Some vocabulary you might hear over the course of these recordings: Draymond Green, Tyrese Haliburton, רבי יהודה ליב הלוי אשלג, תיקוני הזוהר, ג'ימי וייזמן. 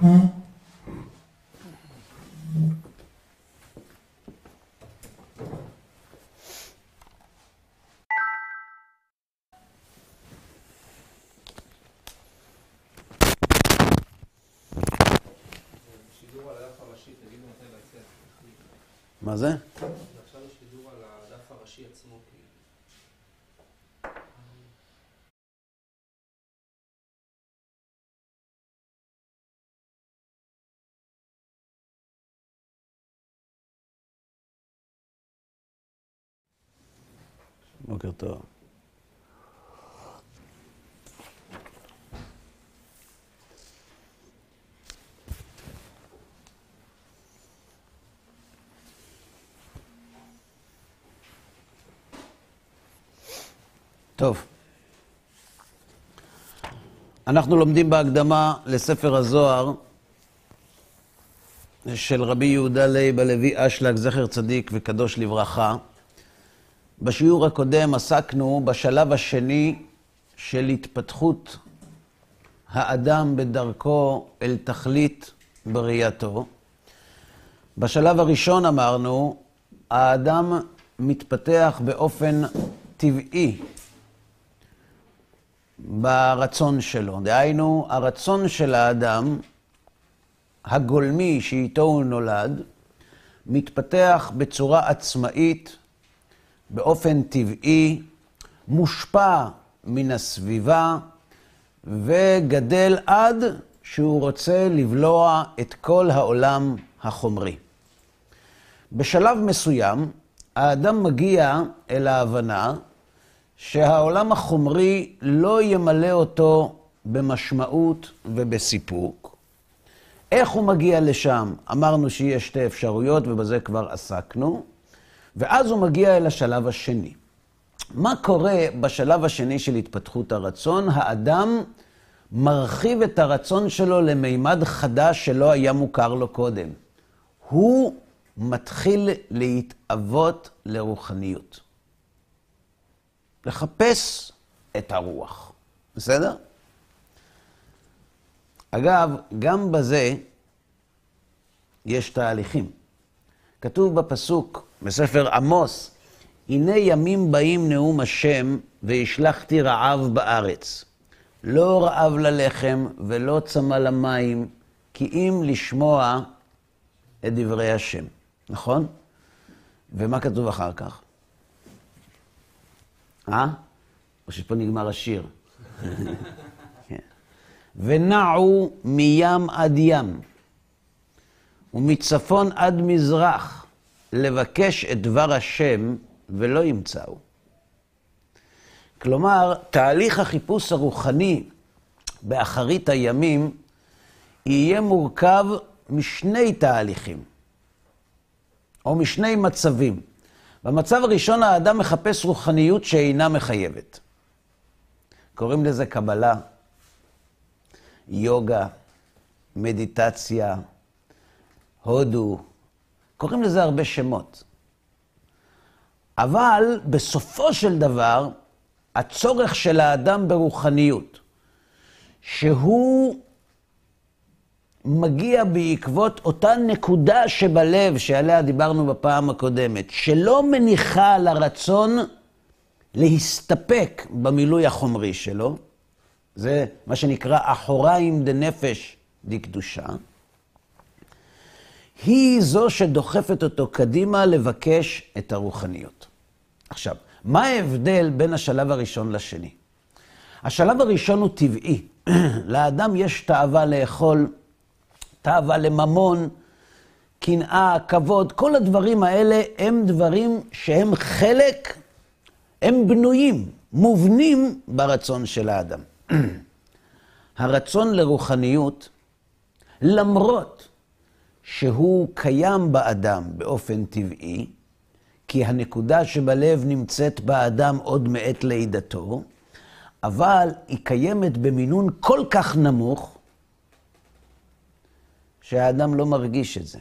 מה זה? עכשיו יש שידור על הדף הראשי עצמו. בוקר טוב. טוב, אנחנו לומדים בהקדמה לספר הזוהר של רבי יהודה ליב הלוי אשלג, זכר צדיק וקדוש לברכה. בשיעור הקודם עסקנו בשלב השני של התפתחות האדם בדרכו אל תכלית בריאתו. בשלב הראשון אמרנו, האדם מתפתח באופן טבעי ברצון שלו. דהיינו, הרצון של האדם הגולמי שאיתו הוא נולד, מתפתח בצורה עצמאית, באופן טבעי, מושפע מן הסביבה, וגדל עד שהוא רוצה לבלוע את כל העולם החומרי. בשלב מסוים, האדם מגיע אל ההבנה שהעולם החומרי לא ימלא אותו במשמעות ובסיפוק. איך הוא מגיע לשם? אמרנו שיש שתי אפשרויות, ובזה כבר עסקנו. ואז הוא מגיע אל השלב השני. מה קורה בשלב השני של התפתחות הרצון? האדם מרחיב את הרצון שלו למימד חדש שלא היה מוכר לו קודם. הוא מתחיל להתאבות לרוחניות. לחפש את הרוח. בסדר? אגב, גם בזה יש תהליכים. כתוב בפסוק בספר עמוס, הנה ימים באים נאום השם והשלחתי רעב בארץ. לא רעב ללחם ולא צמא למים, כי אם לשמוע את דברי השם. נכון? ומה כתוב אחר כך? או שפה נגמר השיר. ונעו מים עד ים, ומצפון עד מזרח, לבקש את דבר השם ולא ימצאו. כלומר, תהליך החיפוש הרוחני באחרית הימים יהיה מורכב משני תהליכים, או משני מצבים. במצב הראשון האדם מחפש רוחניות שאינה מחייבת. קוראים לזה קבלה, יוגה, מדיטציה, הודו. קוראים לזה הרבה שמות. אבל בסופו של דבר, הצורך של האדם ברוחניות, שהוא מגיע בעקבות אותה נקודה שבלב, שעליה דיברנו בפעם הקודמת, שלא מניחה על הרצון להסתפק במילוי החומרי שלו, זה מה שנקרא אחוריים דנפש דקדושה, היא זו שדוחפת אותו קדימה לבקש את הרוחניות. עכשיו, מה ההבדל בין השלב הראשון לשני? השלב הראשון הוא טבעי. לאדם יש תאווה לאכול, תאווה לממון, קנאה, כבוד, כל הדברים האלה הם דברים שהם חלק, הם בנויים, מובנים ברצון של האדם. הרצון לרוחניות, למרות שהוא קיים באדם באופן טבעי, כי הנקודה שבלב נמצאת באדם עוד מעת לידתו, אבל היא קיימת במינון כל כך נמוך, שהאדם לא מרגיש את זה.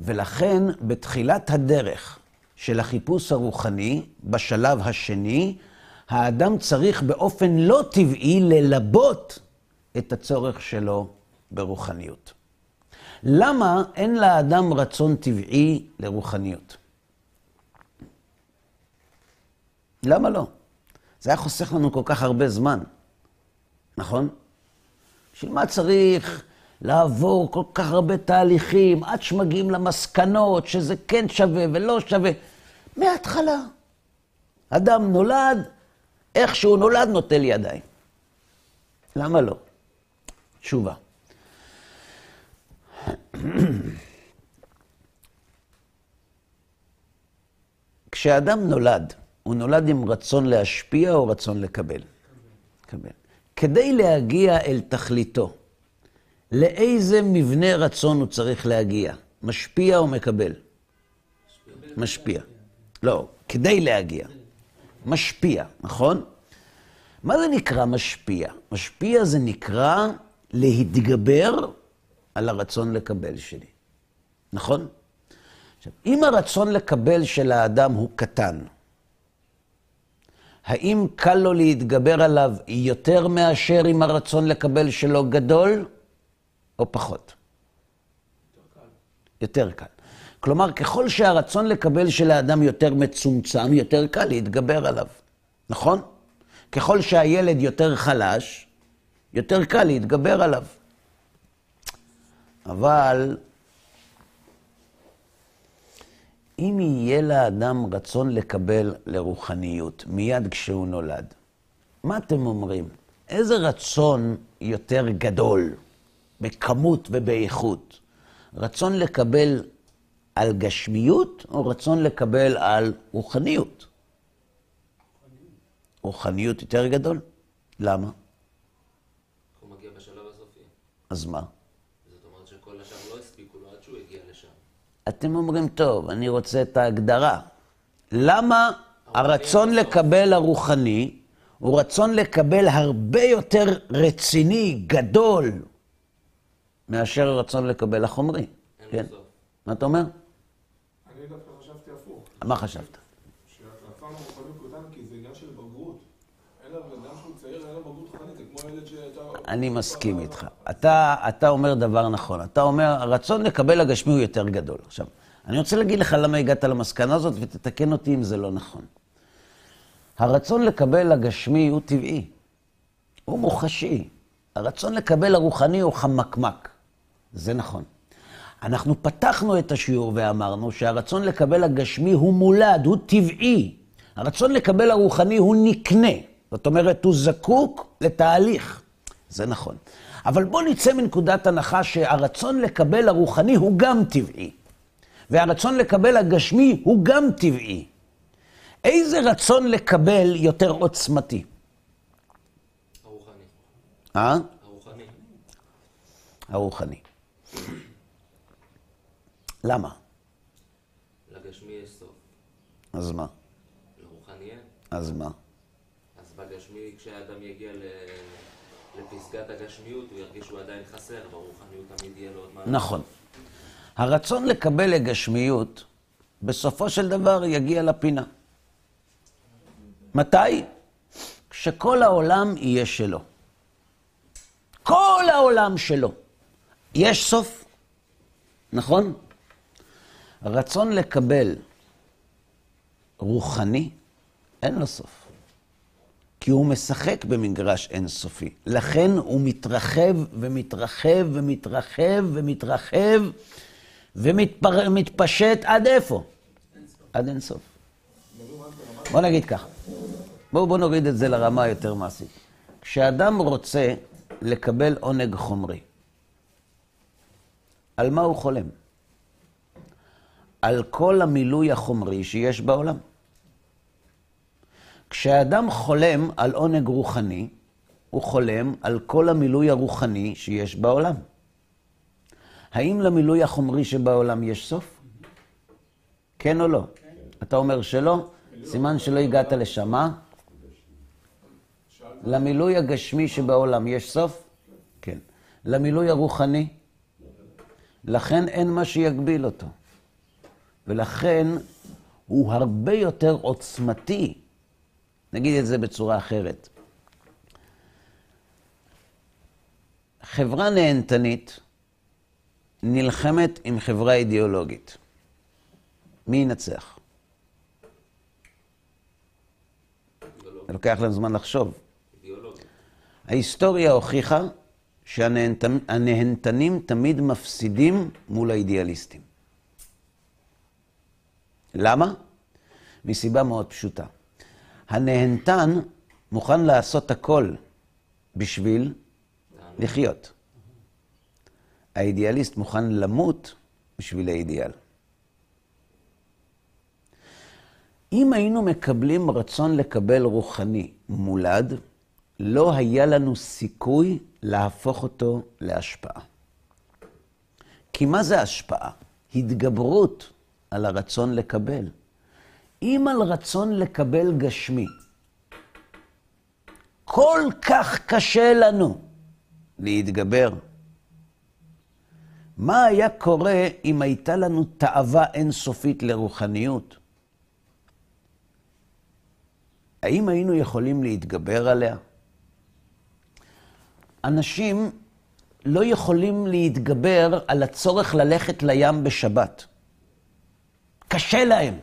ולכן, בתחילת הדרך של החיפוש הרוחני, בשלב השני, האדם צריך באופן לא טבעי ללבות את הצורך שלו ברוחניות. למה אין לאדם רצון טבעי לרוחניות? למה לא? זה היה חוסך לנו כל כך הרבה זמן, נכון? בשביל מה צריך לעבור כל כך הרבה תהליכים, עד שמגיעים למסקנות שזה כן שווה ולא שווה? מההתחלה. אדם נולד, איך שהוא נולד נוטל ידיים. למה לא? תשובה. כשאדם נולד, הוא נולד עם רצון להשפיע או רצון לקבל? לקבל. כדי להגיע אל תכליתו, לאיזה מבנה רצון הוא צריך להגיע? משפיע או מקבל? משפיע. לא, כדי להגיע. משפיע, נכון? מה זה נקרא משפיע? משפיע זה נקרא להתגבר על הרצון לקבל שלי. נכון? עכשיו, אם הרצון לקבל של האדם הוא קטן, האם קל לו להתגבר עליו יותר מאשר אם הרצון לקבל שלו גדול או פחות? יותר קל. כלומר, ככל שהרצון לקבל של האדם יותר מצומצם, יותר קל להתגבר עליו. נכון? ככל שהילד יותר חלש, יותר קל להתגבר עליו. אבל אם יהיה לאדם רצון לקבל לרוחניות, מיד כשהוא נולד, מה אתם אומרים? איזה רצון יותר גדול, בכמות ובאיכות? רצון לקבל על גשמיות, או רצון לקבל על רוחניות? רוחניות יותר גדול? למה? הוא מגיע בשלב הסופי. אז מה? זאת אומרת שכל השאר לא הספיקו לו עד שהוא הגיע לשם. אתם אומרים, טוב, אני רוצה את ההגדרה. למה הרצון לקבל הרוחני הוא רצון לקבל הרבה יותר רציני, גדול, מאשר הרצון לקבל החומרי? אין לסוף. מה אתה אומר? אני דווקא חשבתי הפוך. מה חשבת? שהרצון הרוחני הוא קטן כי זה עניין של בגרות. אין אדם שהוא צעיר, אין לו בגרות רוחנית, זה כמו ילד שאתה... אני מסכים איתך. אתה אומר דבר נכון. אתה אומר, הרצון לקבל הגשמי הוא יותר גדול. עכשיו, אני רוצה להגיד לך למה הגעת למסקנה הזאת, ותתקן אותי אם זה לא נכון. הרצון לקבל הגשמי הוא טבעי. הוא מוחשי. הרצון לקבל הרוחני הוא חמקמק. זה נכון. אנחנו פתחנו את השיעור ואמרנו שהרצון לקבל הגשמי הוא מולד, הוא טבעי. הרצון לקבל הרוחני הוא נקנה. זאת אומרת, הוא זקוק לתהליך. זה נכון. אבל בוא נצא מנקודת הנחה שהרצון לקבל הרוחני הוא גם טבעי. והרצון לקבל הגשמי הוא גם טבעי. איזה רצון לקבל יותר עוצמתי? הרוחני. הרוחני. הרוחני. למה? לגשמי יש סוף. אז מה? לרוחני אין. אז מה? אז בגשמי, כשהאדם יגיע לפסגת הגשמיות, הוא ירגיש שהוא עדיין חסר, ברוחניות תמיד יהיה לו עוד מה... נכון. הרצון לקבל לגשמיות, בסופו של דבר יגיע לפינה. מתי? כשכל העולם יהיה שלו. כל העולם שלו. יש סוף? נכון? הרצון לקבל רוחני, אין לו סוף. כי הוא משחק במגרש אינסופי. לכן הוא מתרחב ומתרחב ומתרחב ומתרחב ומתפשט עד איפה? עד אינסוף. בוא נגיד ככה. בואו נוריד את זה לרמה יותר מעשית. כשאדם רוצה לקבל עונג חומרי, על מה הוא חולם? על כל המילוי החומרי שיש בעולם. כשאדם חולם על עונג רוחני, הוא חולם על כל המילוי הרוחני שיש בעולם. האם למילוי החומרי שבעולם יש סוף? כן או לא? אתה אומר שלא, סימן שלא הגעת לשם. למילוי הגשמי שבעולם יש סוף? כן. למילוי הרוחני? לכן אין מה שיגביל אותו. ולכן הוא הרבה יותר עוצמתי. נגיד את זה בצורה אחרת. חברה נהנתנית נלחמת עם חברה אידיאולוגית. מי ינצח? זה לוקח להם זמן לחשוב. אידיאולוגיה. ההיסטוריה הוכיחה שהנהנתנים תמיד מפסידים מול האידיאליסטים. למה? מסיבה מאוד פשוטה. הנהנתן מוכן לעשות הכל בשביל לחיות. האידיאליסט מוכן למות בשביל האידיאל. אם היינו מקבלים רצון לקבל רוחני מולד, לא היה לנו סיכוי להפוך אותו להשפעה. כי מה זה השפעה? התגברות על הרצון לקבל. אם על רצון לקבל גשמי, כל כך קשה לנו להתגבר. מה היה קורה אם הייתה לנו תאווה אינסופית לרוחניות? האם היינו יכולים להתגבר עליה? אנשים לא יכולים להתגבר על הצורך ללכת לים בשבת. קשה להם.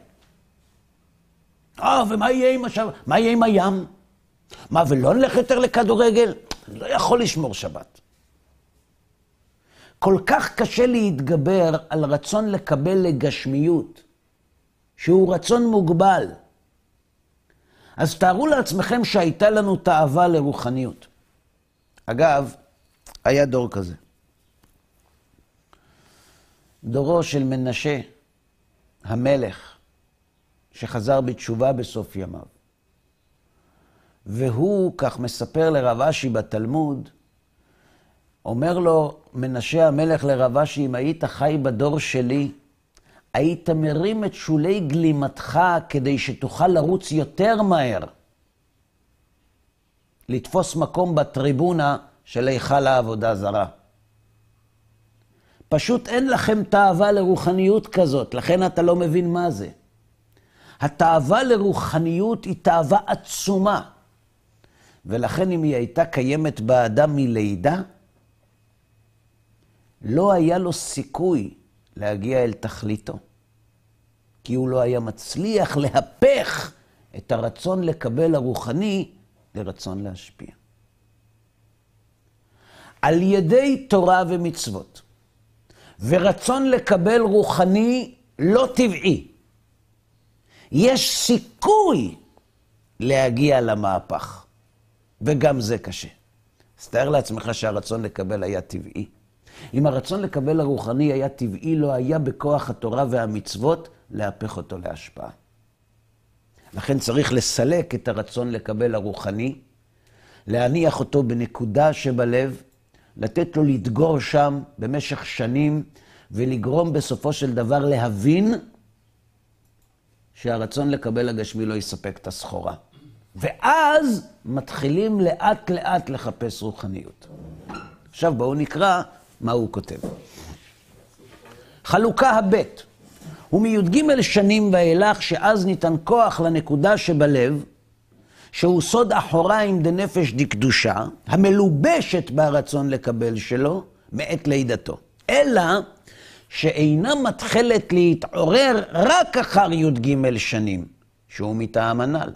ומה יהיה עם השבת? מה יהיה עם הים? מה, ולא נלך יותר לכדורגל? לא יכול לשמור שבת. כל כך קשה להתגבר על רצון לקבל לגשמיות, שהוא רצון מוגבל. אז תארו לעצמכם שהייתה לנו תאווה לרוחניות. אגב, היה דור כזה. דורו של מנשה המלך, שחזר בתשובה בסוף ימיו. והוא, כך מספר לרב אשי בתלמוד, אומר לו מנשה המלך לרב אשי, אם היית חי בדור שלי, היית מרים את שולי גלימתך כדי שתוכל לרוץ יותר מהר, לתפוס מקום בטריבונה של היכל העבודה זרה. פשוט אין לכם תאווה לרוחניות כזאת, לכן אתה לא מבין מה זה. התאווה לרוחניות היא תאווה עצומה, ולכן אם היא הייתה קיימת באדם מלידה, לא היה לו סיכוי להגיע אל תכליתו, כי הוא לא היה מצליח להפך את הרצון לקבל הרוחני לרצון להשפיע. על ידי תורה ומצוות, ורצון לקבל רוחני לא טבעי, יש סיכוי להגיע למהפך, וגם זה קשה. אז תאר לעצמך שהרצון לקבל היה טבעי. אם הרצון לקבל הרוחני היה טבעי, לא היה בכוח התורה והמצוות להפך אותו להשפעה. לכן צריך לסלק את הרצון לקבל הרוחני, להניח אותו בנקודה שבלב, לתת לו לדגור שם במשך שנים, ולגרום בסופו של דבר להבין שהרצון לקבל הגשמי לא יספק את הסחורה. ואז מתחילים לאט לאט לחפש רוחניות. עכשיו בואו נקרא מה הוא כותב. חלוקה הבית. ומי"ג שנים ואילך שאז ניתן כוח לנקודה שבלב, שהוא סוד אחוריים דנפש דקדושה, המלובשת ברצון לקבל שלו, מעת לידתו. אלא שאינה מתחלת להתעורר רק אחר י"ג שנים, שהוא מטעם הנ"ל.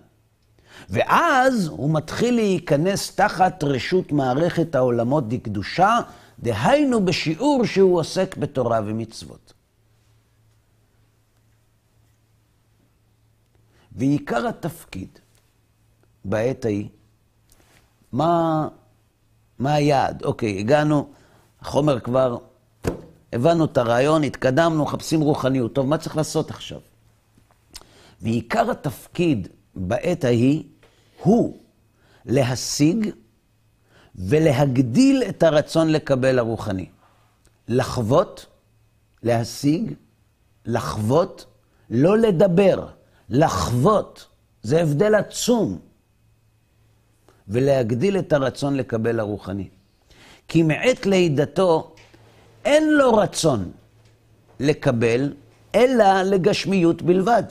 ואז הוא מתחיל להיכנס תחת רשות מערכת העולמות דקדושה, דהיינו בשיעור שהוא עוסק בתורה ומצוות. ועיקר התפקיד בעת ההיא, מה היעד? אוקיי, הגענו, החומר כבר, הבנו את הרעיון, התקדמנו, חפשים רוחניות. טוב, מה צריך לעשות עכשיו? ועיקר התפקיד בעת ההיא הוא להשיג ולהגדיל את הרצון לקבל הרוחני. לחוות, להשיג, לחוות, לא לדבר, לחוות. זה הבדל עצום. ולהגדיל את הרצון לקבל הרוחני. כי מעת לידתו אין לו רצון לקבל, אלא לגשמיות בלבד.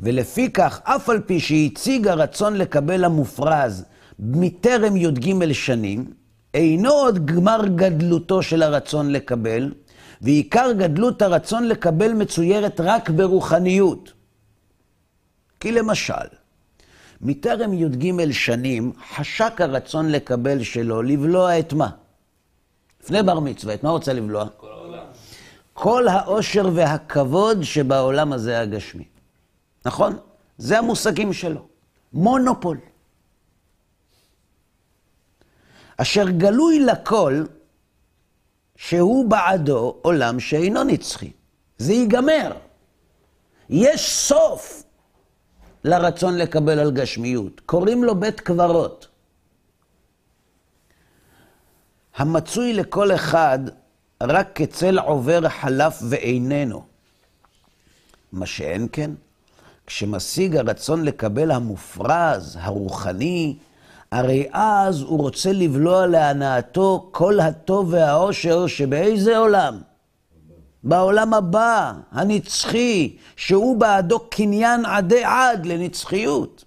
ולפי כך, אף על פי שהציג הרצון לקבל המופרז מטרם י"ג שנים, אינו עוד גמר גדלותו של הרצון לקבל, ועיקר גדלות הרצון לקבל מצוירת רק ברוחניות. כי למשל, מטרם י"ג שנים חשק הרצון לקבל שלו לבלוע את מה? לפני בר מצווה, את מה רוצה לבלוע? כל העולם. כל האושר והכבוד שבעולם הזה הגשמי. נכון? זה המושגים שלו. מונופול. אשר גלוי לכל שהוא בעדו עולם שאינו נצחי. זה ייגמר. יש סוף לרצון לקבל על גשמיות. קוראים לו בית קברות. המצוי לכל אחד רק כצל עובר חלף ואיננו. מה שאין כן, כשמשיג הרצון לקבל המופרז, הרוחני, הרי אז הוא רוצה לבלוע להנאתו כל הטוב והאושר שבאיזה עולם? בעולם הבא, הנצחי, שהוא בעדו קניין עדי עד לנצחיות.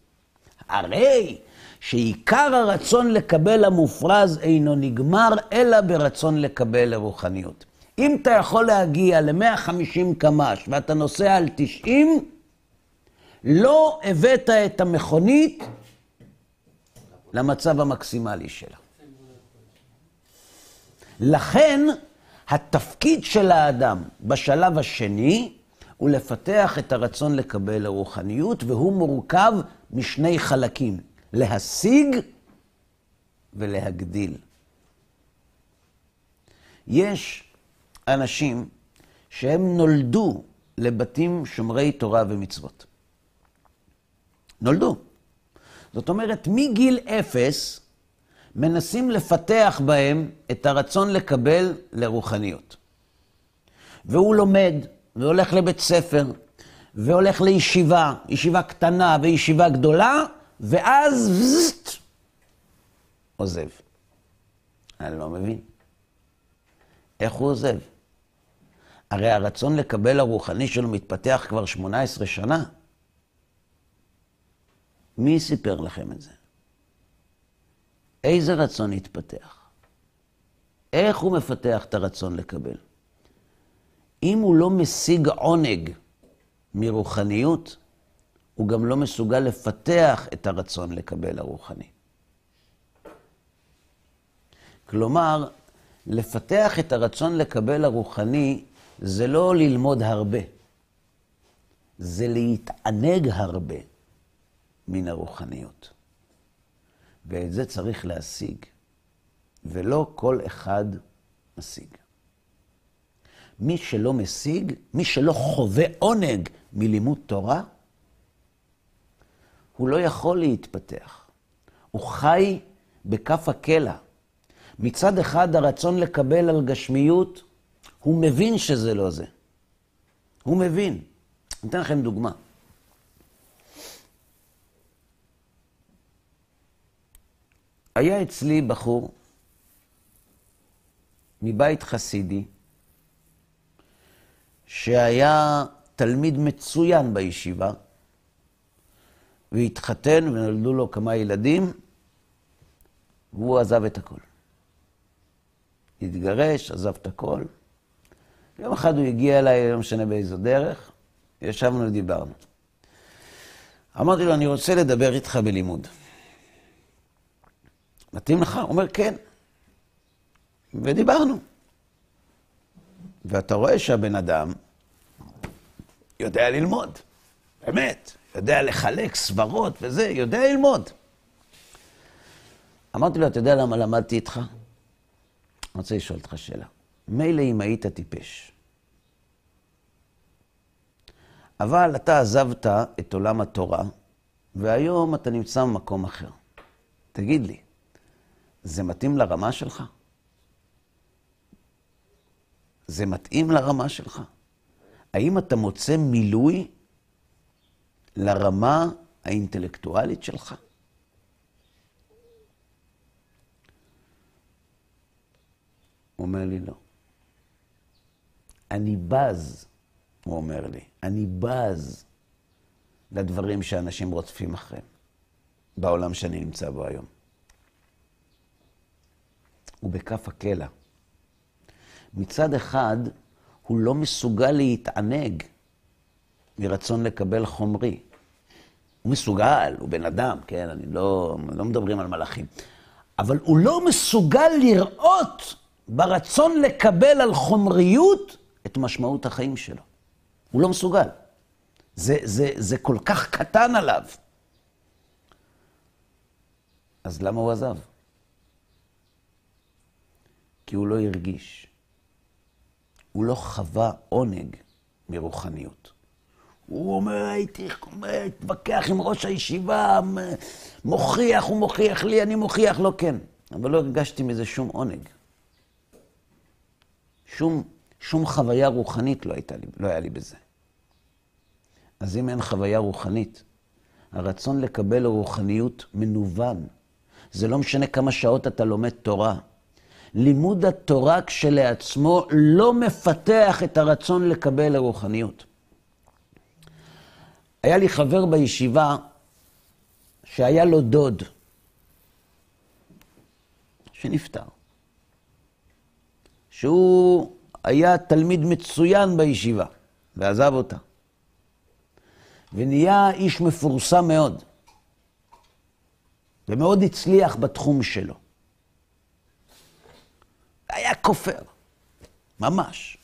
הרי שעיקר הרצון לקבל המופרז אינו נגמר, אלא ברצון לקבל לרוחניות. אם אתה יכול להגיע ל-150 קמ"ש ואתה נוסע על 90, לא הבאת את המכונית למצב המקסימלי שלה. לכן, התפקיד של האדם בשלב השני הוא לפתח את הרצון לקבל הרוחניות, והוא מורכב משני חלקים, להשיג ולהגדיל. יש אנשים שהם נולדו לבתים שומרי תורה ומצוות. נולדו. זאת אומרת, מגיל 0 מנסים לפתח בהם את הרצון לקבל לרוחניות. והוא לומד, והולך לבית ספר, והולך לישיבה, ישיבה קטנה וישיבה גדולה, ואז עוזב. אני לא מבין. איך הוא עוזב? הרי הרצון לקבל הרוחני שלו מתפתח כבר 18 שנה. מי סיפר לכם את זה? איזה רצון יתפתח? איך הוא מפתח את הרצון לקבל? אם הוא לא משיג עונג מרוחניות, הוא גם לא מסוגל לפתח את הרצון לקבל הרוחני. כלומר, לפתח את הרצון לקבל הרוחני זה לא ללמוד הרבה, זה להתענג הרבה מן הרוחניות. ואת זה צריך להשיג, ולא כל אחד משיג. מי שלא משיג, מי שלא חווה עונג מלימוד תורה, הוא לא יכול להתפתח. הוא חי בכף הקלע. מצד אחד הרצון לקבל על גשמיות, הוא מבין שזה לא זה. הוא מבין. אני אתן לכם דוגמה. היה אצלי בחור מבית חסידי שהיה תלמיד מצוין בישיבה, והתחתן ונולדו לו כמה ילדים, והוא עזב את הכל. התגרש, עזב את הכל. יום אחד הוא הגיע אליי, לא משנה באיזו דרך, ישבנו ודיברנו. אמרתי לו, אני רוצה לדבר איתך בלימוד. מתאים לך? הוא אומר, כן. ודיברנו. ואתה רואה שהבן אדם יודע ללמוד. באמת. יודע לחלק סברות וזה, יודע ללמוד. אמרתי לו, אתה יודע למה למדתי איתך? אני רוצה לשאול אותך שאלה. מילא אם היית טיפש. אבל אתה עזבת את עולם התורה, והיום אתה נמצא במקום אחר. תגיד לי, זה מתאים לרמה שלך? זה מתאים לרמה שלך? האם אתה מוצא מילוי לרמה האינטלקטואלית שלך? הוא אומר לי, לא. אני בז, הוא אומר לי, אני בז לדברים שאנשים רודפים אחריהם בעולם שאני נמצא בו היום. הוא בכף הקלע. מצד אחד, הוא לא מסוגל להתענג מרצון לקבל חומרי. הוא מסוגל, הוא בן אדם, כן? אני לא מדברים על מלאכים. אבל הוא לא מסוגל לראות ברצון לקבל על חומריות את משמעות החיים שלו. הוא לא מסוגל. זה כל כך קטן עליו. אז למה הוא עזב? כי הוא לא הרגיש. הוא לא חווה עונג מרוחניות. הוא אומר, הייתי מתווכח עם ראש הישיבה, מוכיח, הוא מוכיח לי, אני מוכיח לו, כן. אבל לא הרגשתי מזה שום עונג. שום חוויה רוחנית לא היה לי בזה. אז אם אין חוויה רוחנית, הרצון לקבל רוחניות מנוון. זה לא משנה כמה שעות אתה לומד תורה. לימוד התורה כשלעצמו לא מפתח את הרצון לקבל הרוחניות. היה לי חבר בישיבה שהיה לו דוד שנפטר. שהוא היה תלמיד מצוין בישיבה ועזב אותה. ונהיה איש מפורסם מאוד. ומאוד הצליח בתחום שלו. היה כופר. ממש.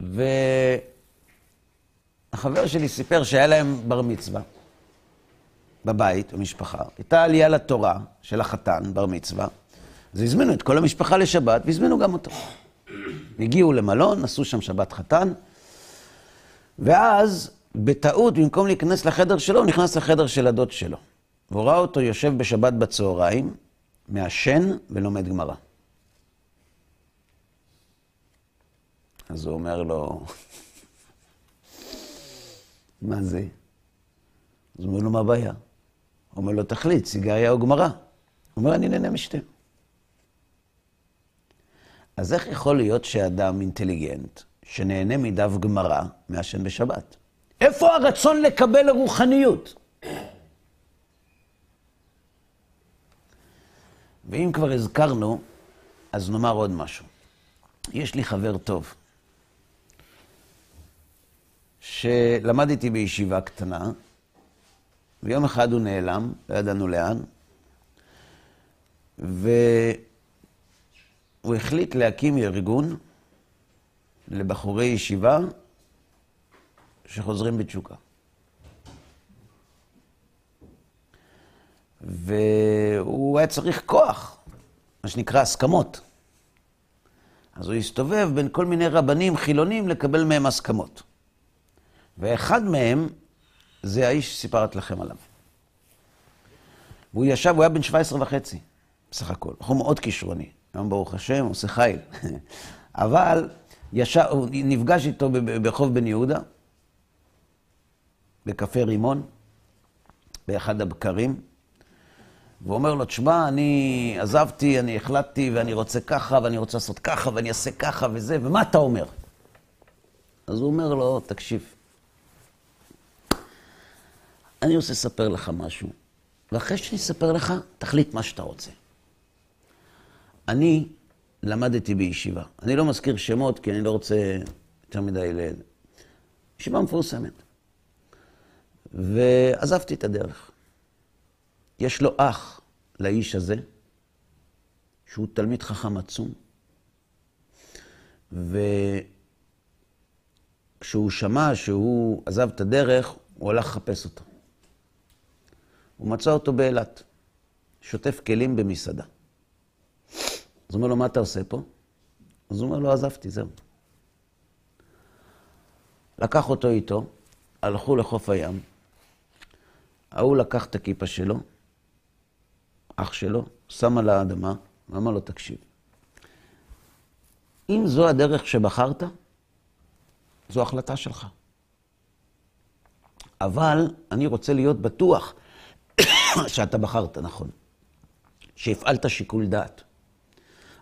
והחבר שלי סיפר שהיה להם בר מצווה. בבית, במשפחה. הייתה עלייה לתורה של החתן, בר מצווה. אז הזמינו את כל המשפחה לשבת, והזמינו גם אותו. הגיעו למלון, עשו שם שבת חתן, ואז, בטעות, במקום להיכנס לחדר שלו, הוא נכנס לחדר של הדוד שלו. והוא ראה אותו יושב בשבת בצהריים, מעשן ולומד גמרא. אז הוא אומר לו, מה זה? אז הוא אומר לו, מה הבעיה? הוא אומר לו, תחליט, סיגריה או גמרא. הוא אומר, אני נהנה משתם. אז איך יכול להיות שאדם אינטליגנט, שנהנה מדף גמרא, מעשן בשבת? איפה הרצון לקבל הרוחניות? ואם כבר הזכרנו, אז נאמר עוד משהו. יש לי חבר טוב, שלמד איתי בישיבה קטנה, ויום אחד הוא נעלם, לא ידענו לאן, והוא החליט להקים ארגון לבחורי ישיבה שחוזרים בתשוקה. והוא היה צריך כוח, מה שנקרא הסכמות. אז הוא הסתובב בין כל מיני רבנים חילונים לקבל מהם הסכמות. ואחד מהם, זה האיש שסיפרת לכם עליו. והוא ישב, הוא היה בן 17.5, בסך הכל. הוא מאוד כישרוני. היום ברוך השם, עושה חיל. אבל ישב, הוא נפגש איתו ברחוב בן יהודה, בקפה רימון, באחד הבקרים, והוא אומר לו, תשמע, אני עזבתי, אני החלטתי, ואני רוצה ככה, ואני רוצה לעשות ככה, ואני אעשה ככה וזה, ומה אתה אומר? אז הוא אומר לו, תקשיב. אני רוצה לספר לך משהו, ואחרי שאני אספר לך, תחליט מה שאתה רוצה. אני למדתי בישיבה. אני לא מזכיר שמות, כי אני לא רוצה יותר מדי ליד. ישיבה מפורסמת. ועזבתי את הדרך. יש לו אח לאיש הזה, שהוא תלמיד חכם עצום. וכשהוא שמע שהוא עזב את הדרך, הוא הלך לחפש אותו. הוא מצא אותו באילת, שוטף כלים במסעדה. אז הוא אומר לו, מה אתה עושה פה? אז הוא אומר לו, עזבתי, זהו. לקח אותו איתו, הלכו לחוף הים, ההוא לקח את הכיפה שלו, אח שלו, שם על האדמה, ואמר לו, תקשיב. אם זו הדרך שבחרת, זו החלטה שלך. אבל אני רוצה להיות בטוח, שאתה בחרת, נכון. שהפעלת שיקול דעת.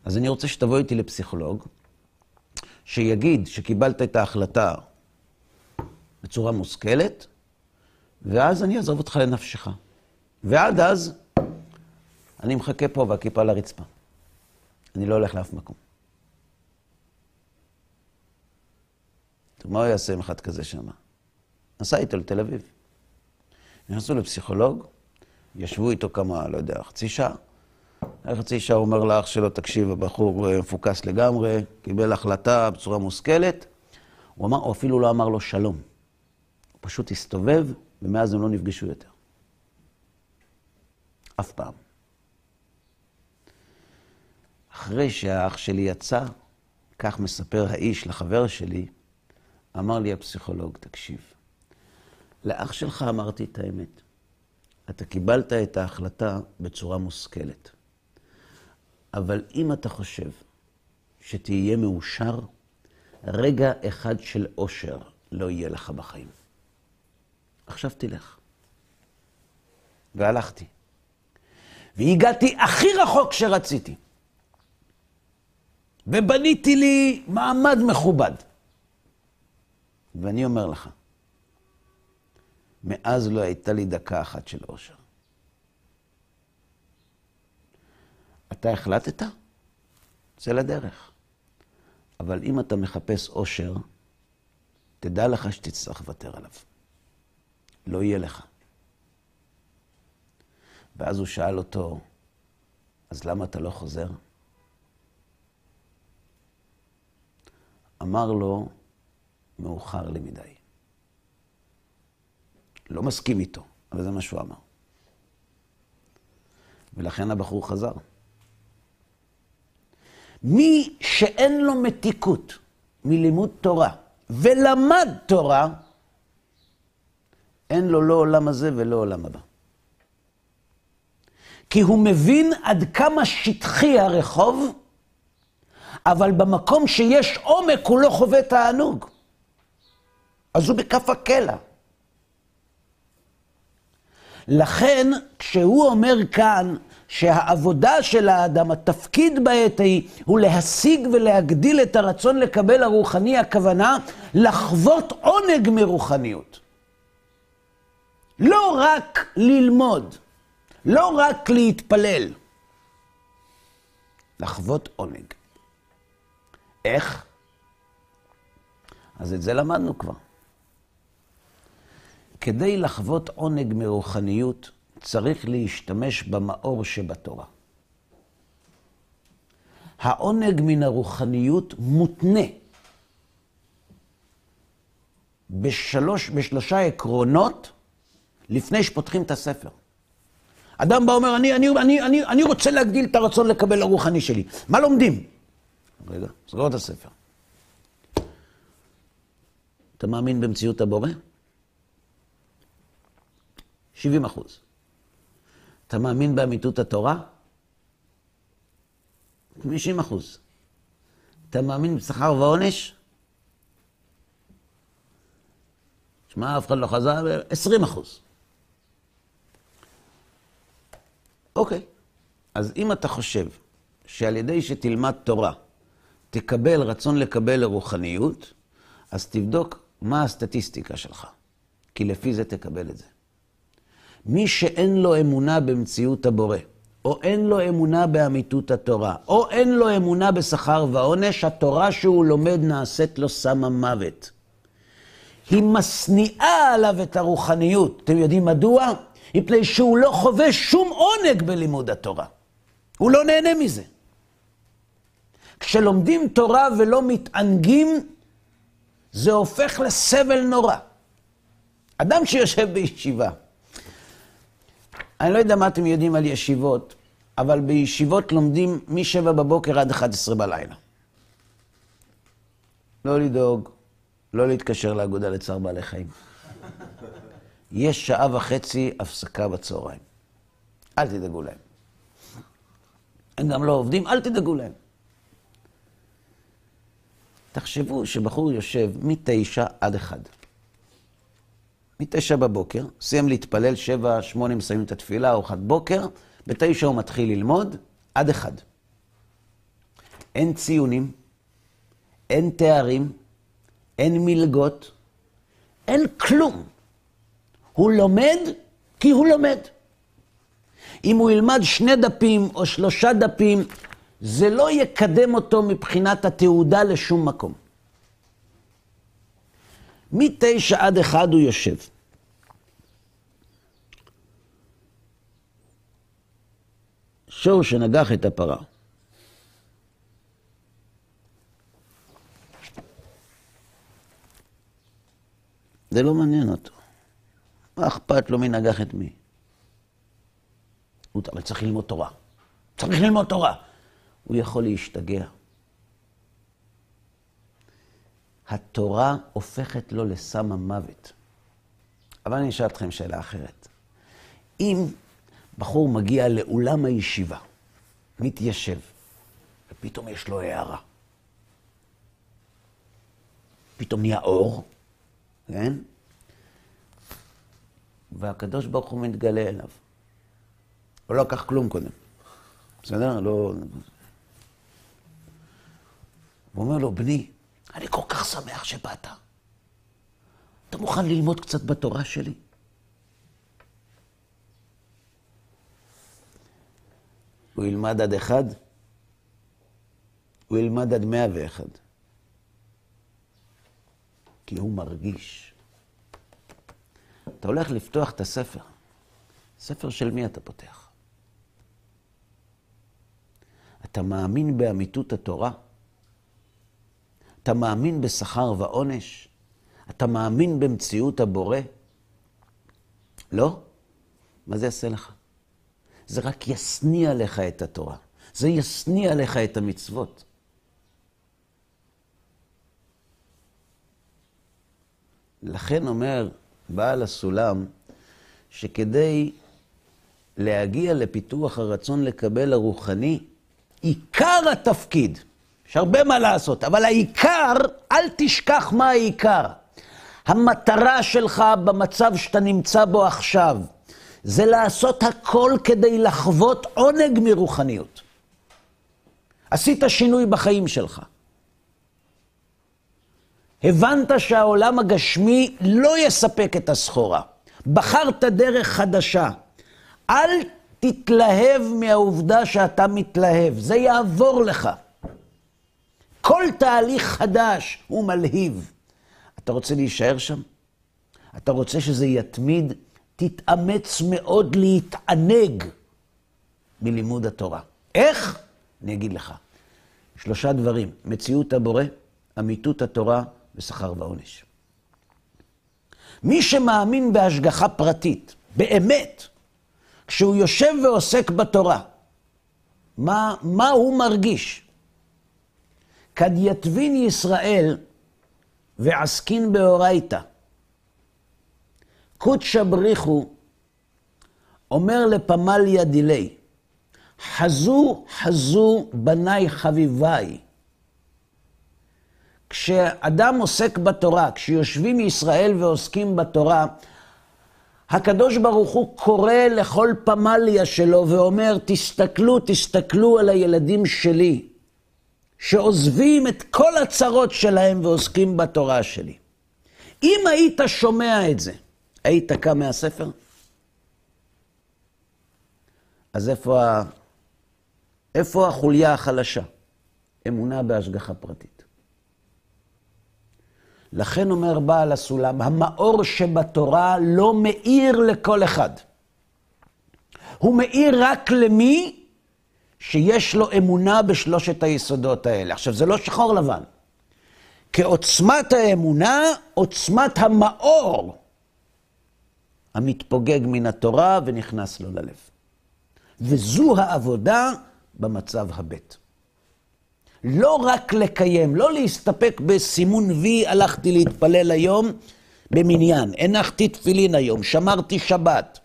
אז אני רוצה שתבוא איתי לפסיכולוג, שיגיד שקיבלת את ההחלטה בצורה מושכלת, ואז אני אעזוב אותך לנפשך. ועד אז, אני מחכה פה והכיפה לרצפה. אני לא הולך לאף מקום. מה הוא יעשה עם אחד כזה שם? נסע איתו לתל אביב. נכנסו לפסיכולוג, ישבו איתו כמה, לא יודע, חצי שעה. חצי שעה הוא אומר לאח שלו, תקשיב, הבחור מפוקס לגמרי, קיבל החלטה בצורה מושכלת. הוא אמר, או אפילו לא אמר לו שלום. הוא פשוט הסתובב, ומאז הם לא נפגשו יותר. אף פעם. אחרי שהאח שלי יצא, כך מספר האיש לחבר שלי, אמר לי הפסיכולוג, תקשיב, לאח שלך אמרתי את האמת. אתה קיבלת את ההחלטה בצורה מושכלת. אבל אם אתה חושב שתהיה מאושר, רגע אחד של אושר לא יהיה לך בחיים. עכשיו תלך. והלכתי. והגעתי הכי רחוק שרציתי. ובניתי לי מעמד מכובד. ואני אומר לך, מאז לא הייתה לי דקה אחת של אושר. אתה החלטת? זה לדרך. אבל אם אתה מחפש אושר, תדע לך שתצטרך לוותר עליו. לא יהיה לך. ואז הוא שאל אותו, אז למה אתה לא חוזר? אמר לו, מאוחר לי מדי. לא מסכים איתו, אבל זה מה שהוא אמר. ולכן הבחור חזר. מי שאין לו מתיקות מלימוד תורה ולמד תורה, אין לו לא עולם הזה ולא עולם הבא. כי הוא מבין עד כמה שטחי הרחוב, אבל במקום שיש עומק הוא לא חווה תענוג. אז הוא בכף הקלע. לכן, כשהוא אומר כאן שהעבודה של האדם, התפקיד בעת ההיא, הוא להשיג ולהגדיל את הרצון לקבל הרוחני, הכוונה לחוות עונג מרוחניות. לא רק ללמוד, לא רק להתפלל, לחוות עונג. איך? אז את זה למדנו כבר. כדי לחוות עונג מרוחניות, צריך להשתמש במאור שבתורה. העונג מן הרוחניות מותנה בשלושה עקרונות לפני שפותחים את הספר. אדם בא אומר, אני רוצה להגדיל את הרצון לקבל הרוחני שלי. מה לומדים? רגע, סגור את הספר. אתה מאמין במציאות הבורא? 70%. אתה מאמין באמיתות התורה? 50%. אתה מאמין בשכר ועונש? שמע, אף אחד לא חזר, 20%. אוקיי. אז אם אתה חושב שעל ידי שתלמד תורה, תקבל רצון לקבל רוחניות, אז תבדוק מה הסטטיסטיקה שלך. כי לפי זה תקבל את זה. מי שאין לו אמונה במציאות הבורא, או אין לו אמונה באמיתות התורה, או אין לו אמונה בשכר ועונש, התורה שהוא לומד נעשית לו סם המוות. היא מסניעה עליו את הרוחניות. אתם יודעים מדוע? מפני שהוא לא חווה שום עונג בלימוד התורה. הוא לא נהנה מזה. כשלומדים תורה ולא מתענגים, זה הופך לסבל נורא. אדם שיושב בישיבה, אני לא יודע מה אתם יודעים על ישיבות, אבל בישיבות לומדים מ-7 בבוקר עד 11 בלילה. לא לדאוג, לא להתקשר לאגודה לצער בעלי חיים. יש 1.5 שעה הפסקה בצהריים. אל תדאגו להם. הם גם לא עובדים, אל תדאגו להם. תחשבו שבחור יושב מ-9 עד 1. מ-9 בבוקר, סיים להתפלל 7, 8, מסיים את התפילה, ארוחת בוקר, ב-9 הוא מתחיל ללמוד, עד 1. אין ציונים, אין תארים, אין מלגות, אין כלום. הוא לומד כי הוא לומד. אם הוא ילמד 2 דפים או 3 דפים, זה לא יקדם אותו מבחינת התעודה לשום מקום. מ-9 עד 1 הוא יושב. שור שנגח את הפרה. זה לא מעניין אותו. מה אכפת לו מי נגח את מי? אבל צריך ללמוד תורה. צריך ללמוד תורה. הוא יכול להשתגע. התורה הופכת לו לסם המוות. אבל אני אשאל אתכם שאלה אחרת. אם בחור מגיע לאולם הישיבה, מתיישב, ופתאום יש לו הערה. פתאום נהיה אור, כן? והקדוש ברוך הוא מתגלה אליו. הוא לא לקח כלום קודם. בסדר? לא... הוא אומר לו, בני, אני כל כך שמח שבאת. אתה מוכן ללמוד קצת בתורה שלי? הוא ילמד עד 1, הוא ילמד עד 101. כי הוא מרגיש. אתה הולך לפתוח את הספר. ספר של מי אתה פותח? אתה מאמין באמיתות התורה? אתה מאמין בשכר ועונש? אתה מאמין במציאות הבורא? לא? מה זה יעשה לך? זה רק יסניע לך את התורה. זה יסניע לך את המצוות. לכן אומר בעל הסולם, שכדי להגיע לפיתוח הרצון לקבל הרוחני, עיקר התפקיד, יש הרבה מה לעשות, אבל העיקר, אל תשכח מה העיקר. המטרה שלך במצב שאתה נמצא בו עכשיו, זה לעשות הכל כדי לחוות עונג מרוחניות. עשית שינוי בחיים שלך. הבנת שהעולם הגשמי לא יספק את הסחורה. בחרת דרך חדשה. אל תתלהב מהעובדה שאתה מתלהב. זה יעבור לך. כל תהליך חדש הוא מלהיב. אתה רוצה להישאר שם? אתה רוצה שזה יתמיד? תתאמץ מאוד להתענג מלימוד התורה. איך? אני אגיד לך. 3 דברים. מציאות הבורא, אמיתות התורה ושכר ועונש. מי שמאמין בהשגחה פרטית, באמת, כשהוא יושב ועוסק בתורה, מה הוא מרגיש? כד יתבין ישראל ועסקין באורייתא. קודש בריחו אומר לפמליה דילי, חזו חזו בני חביביי. כשאדם עוסק בתורה, כשיושבים ישראל ועוסקים בתורה, הקדוש ברוך הוא קורא לכל פמליה שלו ואומר, תסתכלו, תסתכלו על הילדים שלי, שעוזבים את כל הצרות שלהם ועוסקים בתורה שלי. אם היית שומע את זה, היית קם מהספר? אז איפה החוליה החלשה? אמונה בהשגחה פרטית. לכן אומר בעל הסולם, המאור שבתורה לא מאיר לכל אחד. הוא מאיר רק למי שיש לו אמונה בשלושת היסודות האלה. עכשיו, זה לא שחור לבן. כעוצמת האמונה, עוצמת המאור המתפוגג מן התורה ונכנס לו ללב. וזו העבודה במצב הבית. לא רק לקיים, לא להסתפק בסימון וי, הלכתי להתפלל היום במניין, הנחתי תפילין היום, שמרתי שבת,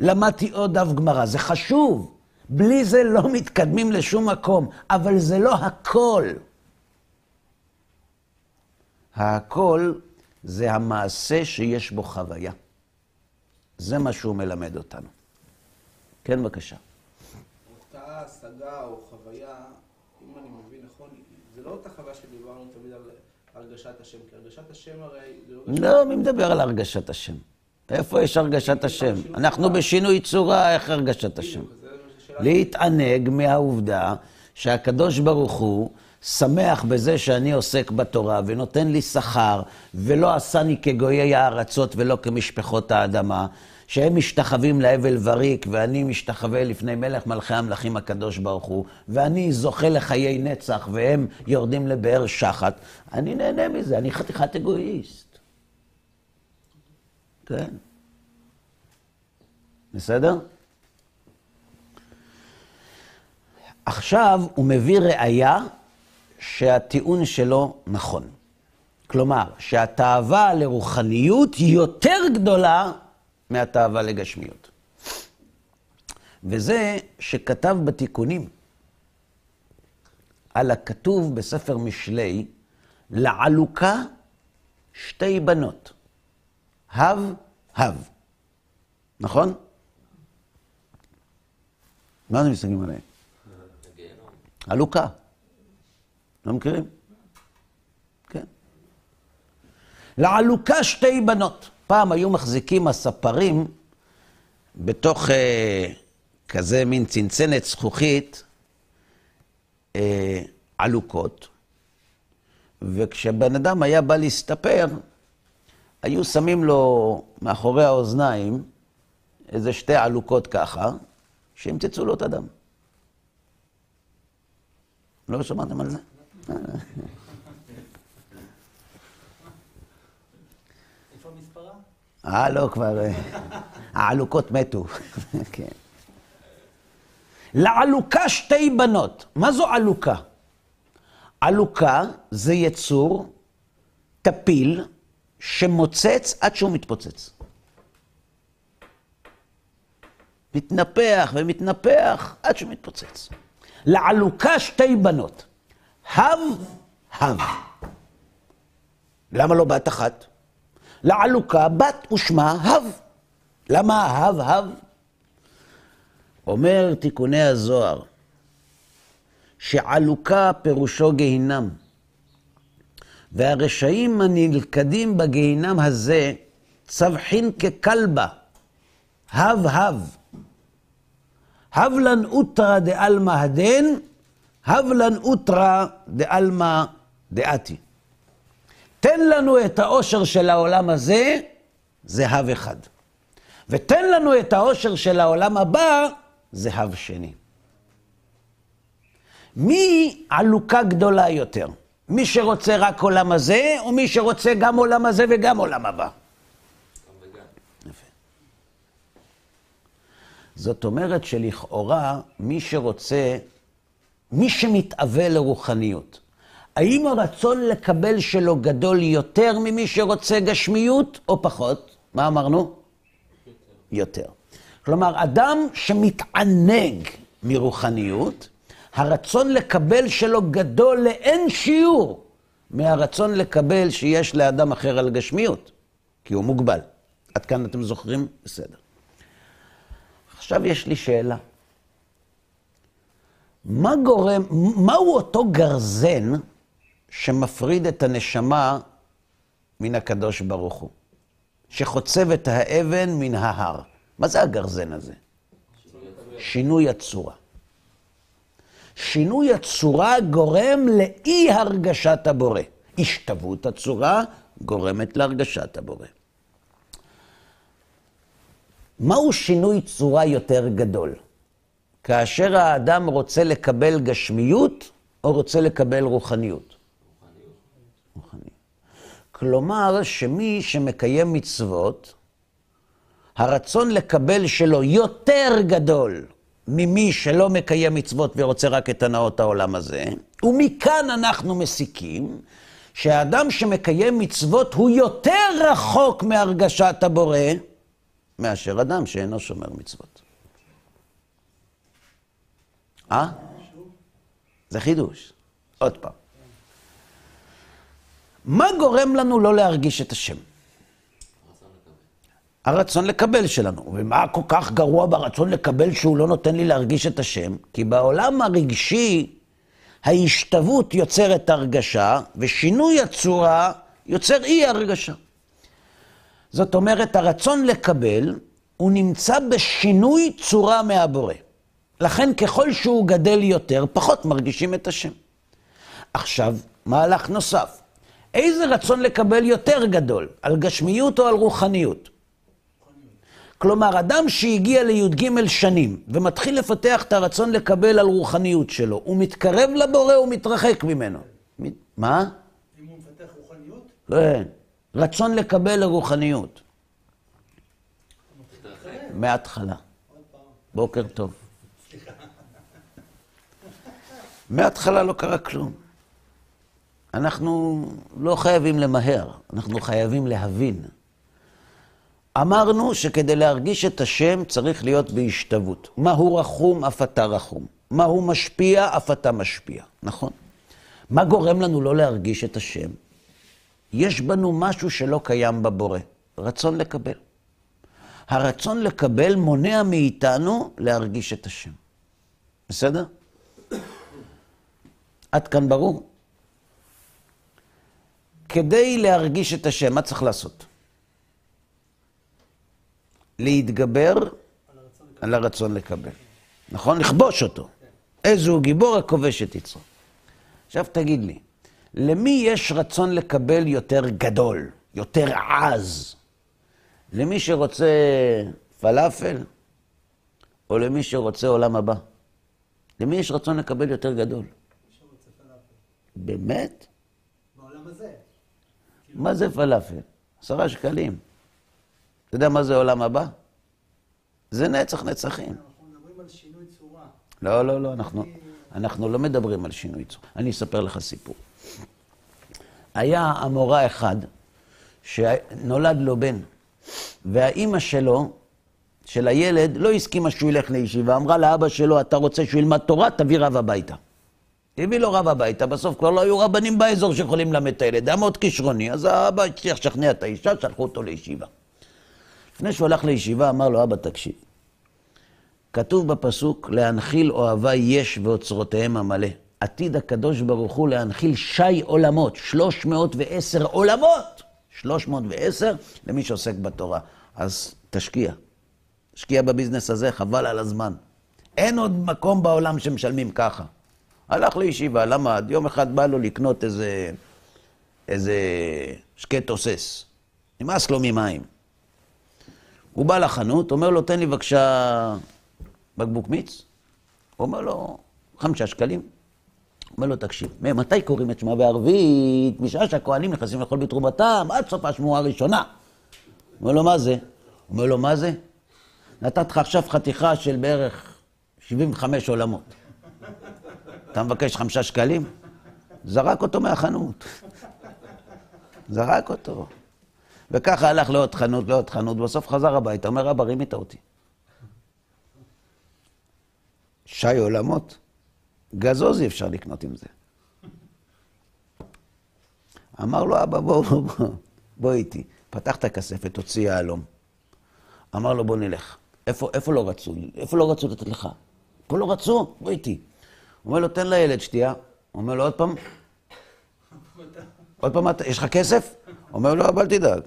למדתי עוד דף גמרא, זה חשוב. בלי זה לא מתקדמים לשום מקום, אבל זה לא הכל. הכל זה המעשה שיש בו חוויה. זה מה שהוא מלמד אותנו. כן, בבקשה. אותה השגה או חוויה, אם אני מבין נכון, זה לא אותה חוויה שדיברנו תמיד על הרגשת השם, כי הרגשת השם הרי... לא, מי מדבר על הרגשת השם? איפה יש הרגשת השם? אנחנו בשינוי צורה, איך הרגשת השם? להתענג מהעובדה שהקדוש ברוך הוא שמח בזה שאני עוסק בתורה ונותן לי שכר, ולא עשני כגויי הארצות ולא כמשפחות האדמה, שהם משתחווים להבל וריק, ואני משתחווה לפני מלך מלכי המלכים הקדוש ברוך הוא, ואני זוכה לחיי נצח, והם יורדים לבאר שחת. אני נהנה מזה, אני חתיכת אגואיסט. כן. בסדר? עכשיו הוא מביא ראייה שהטיעון שלו נכון. כלומר, שהתאווה לרוחניות היא יותר גדולה מהתאווה לגשמיות. וזה שכתב בתיקונים על הכתוב בספר משלי, לעלוקה שתי בנות. הב, הב. נכון? מה אתם מסתכלים עליהם? עלוקה. לא מכירים? כן. לעלוקה שתי בנות. פעם היו מחזיקים הספרים בתוך כזה מין צנצנת זכוכית עלוקות. וכשבן אדם היה בא להסתפר, היו שמים לו מאחורי האוזניים איזה שתי עלוקות ככה, שימצצו לו את הדם. לא שמעתם על זה? איפה מספרה? לא, כבר. העלוקות מתו. כן. לעלוקה שתי בנות. מה זו עלוקה? עלוקה זה יצור טפיל שמוצץ עד שהוא מתפוצץ. מתנפח ומתנפח עד שהוא מתפוצץ. לעלוקה שתי בנות. הב, הב. למה לא בת אחת? לעלוקה בת ושמה הב. למה הב, הב? אומר תיקוני הזוהר, שעלוקה פירושו גיהינם. והרשעים הנלכדים בגיהינם הזה, צווחין ככלבה. הב, הב. הבלן אוטרה דאלמה הדן, הבלן אוטרה דאלמה דאתי. תן לנו את האושר של העולם הזה, זה הב אחד. ותן לנו את האושר של העולם הבא, זה הב שני. מי עלוקה גדולה יותר? מי שרוצה רק עולם הזה, או מי שרוצה גם עולם הזה וגם עולם הבא? זאת אומרת שלכאורה, מי שמתאווה לרוחניות, האם הרצון לקבל שלו גדול יותר ממי שרוצה גשמיות או פחות? מה אמרנו? יותר. כלומר, אדם שמתענג מרוחניות, הרצון לקבל שלו גדול לאין שיעור מהרצון לקבל שיש לאדם אחר על גשמיות, כי הוא מוגבל. עד כאן אתם זוכרים? בסדר. עכשיו יש לי שאלה. מהו אותו גרזן שמפריד את הנשמה מן הקדוש ברוך הוא? שחוצב את האבן מן ההר. מה זה הגרזן הזה? שינוי הצורה. שינוי הצורה גורם לאי הרגשת הבורא. השתוות הצורה גורמת להרגשת הבורא. מהו שינוי צורה יותר גדול? כאשר האדם רוצה לקבל גשמיות, או רוצה לקבל רוחניות? רוחניות. כלומר, שמי שמקיים מצוות, הרצון לקבל שלו יותר גדול ממי שלא מקיים מצוות ורוצה רק את הנאות העולם הזה, ומכאן אנחנו מסיקים שהאדם שמקיים מצוות הוא יותר רחוק מהרגשת הבורא, מאשר אדם שאינו שומר מצוות. זה חידוש. עוד פעם. מה גורם לנו לא להרגיש את השם? הרצון לקבל שלנו. ומה כל כך גרוע ברצון לקבל שהוא לא נותן לי להרגיש את השם? כי בעולם הרגשי ההשתוות יוצרת הרגשה, ושינוי הצורה יוצר אי הרגשה. זאת אומרת, הרצון לקבל הוא נמצא בשינוי צורה מהבורא. לכן ככל שהוא גדל יותר, פחות מרגישים את השם. עכשיו, מהלך נוסף. איזה רצון לקבל יותר גדול? על גשמיות או על רוחניות? כלומר, אדם שהגיע לי"ג שנים ומתחיל לפתח את הרצון לקבל על רוחניות שלו, הוא מתקרב לבורא, הוא מתרחק ממנו. מה? אם הוא מפתח רוחניות? לא, רצון לקבל לרוחניות. מההתחלה. בוקר טוב. מההתחלה לא קרה כלום. אנחנו לא חייבים למהר, אנחנו חייבים להבין. אמרנו שכדי להרגיש את השם צריך להיות בהשתוות. מה הוא רחום, אף אתה רחום. מה הוא משפיע, אף אתה משפיע. נכון? מה גורם לנו לא להרגיש את השם? יש בנו משהו שלא קיים בבורא. רצון לקבל. הרצון לקבל מונע מאיתנו להרגיש את השם. בסדר? עד כאן ברור? כדי להרגיש את השם, מה צריך לעשות? להתגבר על הרצון לקבל. נכון? לכבוש אותו. איזה הוא גיבור הכובש את יצרו. עכשיו תגיד לי, למי יש רצון לקבל יותר גדול, יותר עז? למי שרוצה פלאפל, או למי שרוצה עולם הבא? למי יש רצון לקבל יותר גדול? באמת? בעולם הזה. מה זה פלאפל? 10 שקלים. אתה יודע מה זה עולם הבא? זה נצח נצחים. אנחנו מדברים על שינוי צורה. לא, לא, לא, אנחנו לא מדברים על שינוי צורה. אני אספר לך סיפור. היה אמורא אחד שנולד לו בן, והאימא שלו, של הילד, לא הסכימה שהוא ילך לישיבה. אמרה לאבא שלו, אתה רוצה שהוא ילמד תורה, תביא רב הביתה. הביא לו רב הביתה, בסוף כבר לא היו רבנים באזור שיכולים למד את הילד. היה מאוד כישרוני, אז האבא הצליח לשכנע את האישה, שלחו אותו לישיבה. לפני שהוא הלך לישיבה, אמר לו, אבא תקשיב. כתוב בפסוק, להנחיל אוהבי יש ואוצרותיהם המלא. עתיד הקדוש ברוך הוא להנחיל שי עולמות, 310 עולמות. 310 למי שעוסק בתורה. אז תשקיע. תשקיע בביזנס הזה, חבל על הזמן. אין עוד מקום בעולם שמשלמים ככה. הלך לישיבה, למד. יום אחד בא לו לקנות איזה שקי תוסס. נמאס לו ממים. הוא בא לחנות, אומר לו, תן לי בבקשה בקבוק מיץ. הוא אומר לו, 5 שקלים. אומר לו, תקשיב, מתי קוראים את שמע בערבית? משעה שהכוהנים נכנסים לאכול בתרומתם, עד סוף השמועה הראשונה. אומר לו, מה זה? אומר לו, מה זה? נתת לך עכשיו חתיכה של בערך 75 עולמות. אתה מבקש 5 שקלים? זרק אותו מהחנות. זרק אותו. וככה הלך לעוד חנות, לעוד חנות, בסוף חזר הביתה, אומר, אבא, רימית אותי. שי עולמות, גזוזי אפשר לקנות עם זה. אמר לו, אבא, בוא איתי. פתח את הכספת, הוציא יהלום. אמר לו, בוא נלך. איפה לא רצו? איפה לא רצו לתת לך? פה לא רצו? בוא איתי. אומר לו, תן לילד שתייה. אומר לו, עוד פעם. עוד פעם, יש לך כסף? אומר לו, אבל תדאג.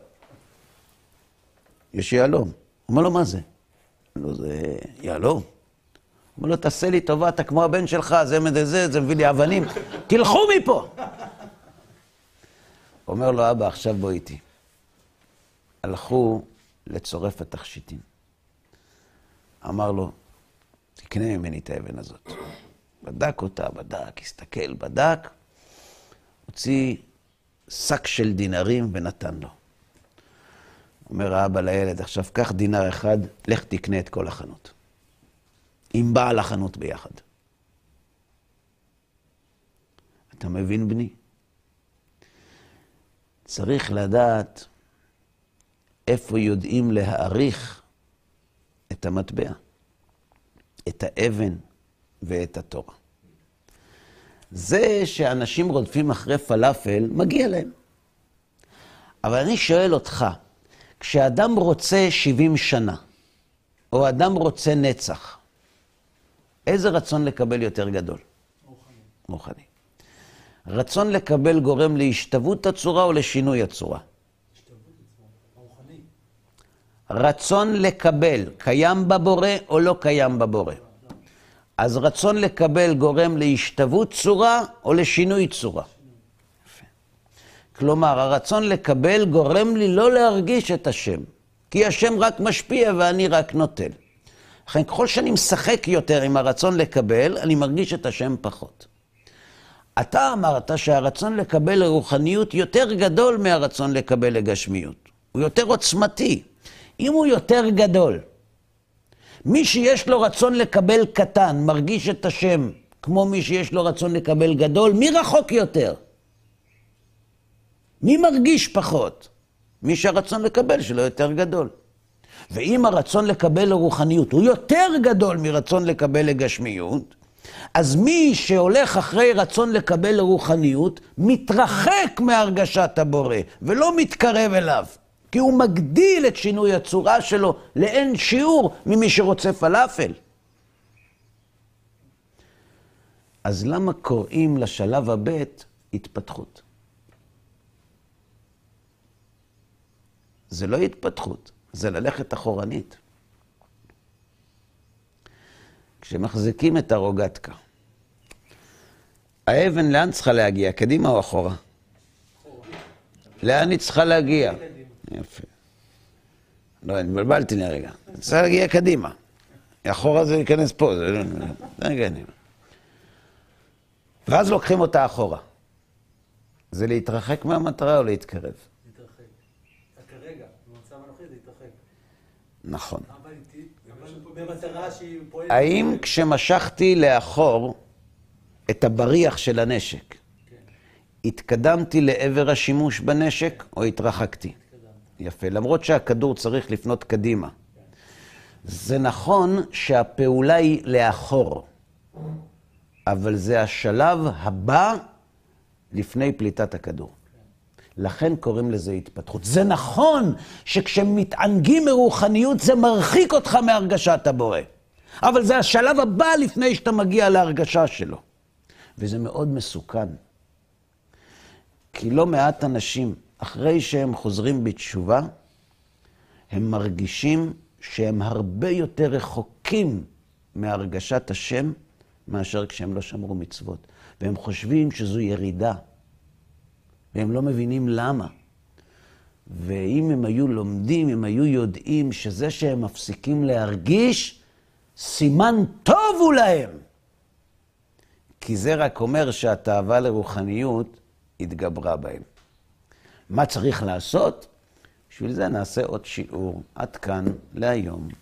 יש יעלום. אומר לו, מה זה? אומר לו, זה יעלום. אומר לו, תעשה לי טובה, אתה כמו הבן שלך, זה מדזה, זה מביא לי אבנים. תלכו מפה! אומר לו, אבא, עכשיו בוא איתי. הלכו לצורף התכשיטים. אמר לו, תקנה ממני את האבן הזאת. בדק אותה, בדק, הסתכל, בדק. הוציא שק של דינרים ונתן לו. אומר האבא לילד, עכשיו קח דינר אחד, לך תקנה את כל החנות. עם בעל החנות ביחד. אתה מבין בני? צריך לדעת איפה יודעים להעריך את המטבע, את האבן ואת התורה. זה שאנשים רודפים אחרי פלאפל, מגיע להם. אבל אני שואל אותך, כשאדם רוצה 70 שנה, או אדם רוצה נצח, איזה רצון לקבל יותר גדול? מוכנים. רצון לקבל גורם להשתוות הצורה או לשינוי הצורה? השתוות הצורה, הרוחנית. רצון לקבל, קיים בבורא או לא קיים בבורא? אז רצון לקבל גורם להשתוות צורה או לשינוי צורה? יפה. כלומר, הרצון לקבל גורם לי לא להרגיש את השם, כי השם רק משפיע ואני רק נוטל. לכן ככל שאני משחק יותר עם הרצון לקבל, אני מרגיש את השם פחות. אתה אמרת שהרצון לקבל לרוחניות יותר גדול מהרצון לקבל לגשמיות. הוא יותר עוצמתי. אם הוא יותר גדול, מי שיש לו רצון לקבל קטן, מרגיש את השם, כמו מי שיש לו רצון לקבל גדול, מי רחוק יותר? מי מרגיש פחות? מי שהרצון לקבל שלו יותר גדול. ואם הרצון לקבל לרוחניות הוא יותר גדול מרצון לקבל לגשמיות, אז מי שהולך אחרי רצון לקבל לרוחניות, מתרחק מהרגשת הבורא, ולא מתקרב אליו. כי הוא מגדיל את שינוי הצורה שלו לאין שיעור ממי שרוצה פלאפל. אז למה קוראים לשלב הבית התפתחות? זה לא התפתחות, זה ללכת אחורנית. כשמחזיקים את הרוגטקה, האבן לאן צריכה להגיע? קדימה או אחורה? לאן היא צריכה להגיע? יפה. לא, אני מבלבלתי לי הרגע. צריך להגיע קדימה. אחורה זה להיכנס פה, זה לא... זה הגענים. ואז לוקחים אותה אחורה. זה להתרחק מהמטרה או להתקרב? להתרחק. כרגע, במצב הנוכחי זה להתרחק. נכון. אבל במטרה שהיא פועלת... האם כשמשכתי לאחור את הבריח של הנשק, התקדמתי לעבר השימוש בנשק או התרחקתי? יפה, למרות שהכדור צריך לפנות קדימה. זה נכון שהפעולה היא לאחור, אבל זה השלב הבא לפני פליטת הכדור. לכן קוראים לזה התפתחות. זה נכון שכשמתענגים מרוחניות זה מרחיק אותך מהרגשת הבורא, אבל זה השלב הבא לפני שאתה מגיע להרגשה שלו. וזה מאוד מסוכן, כי לא מעט אנשים, אחרי שהם חוזרים בתשובה, הם מרגישים שהם הרבה יותר רחוקים מהרגשת השם, מאשר כשהם לא שמרו מצוות. והם חושבים שזו ירידה, והם לא מבינים למה. ואם הם היו לומדים, הם היו יודעים שזה שהם מפסיקים להרגיש, סימן טוב הוא להם. כי זה רק אומר שהתאווה לרוחניות התגברה בהם. מה צריך לעשות? בשביל זה נעשה עוד שיעור. עד כאן להיום.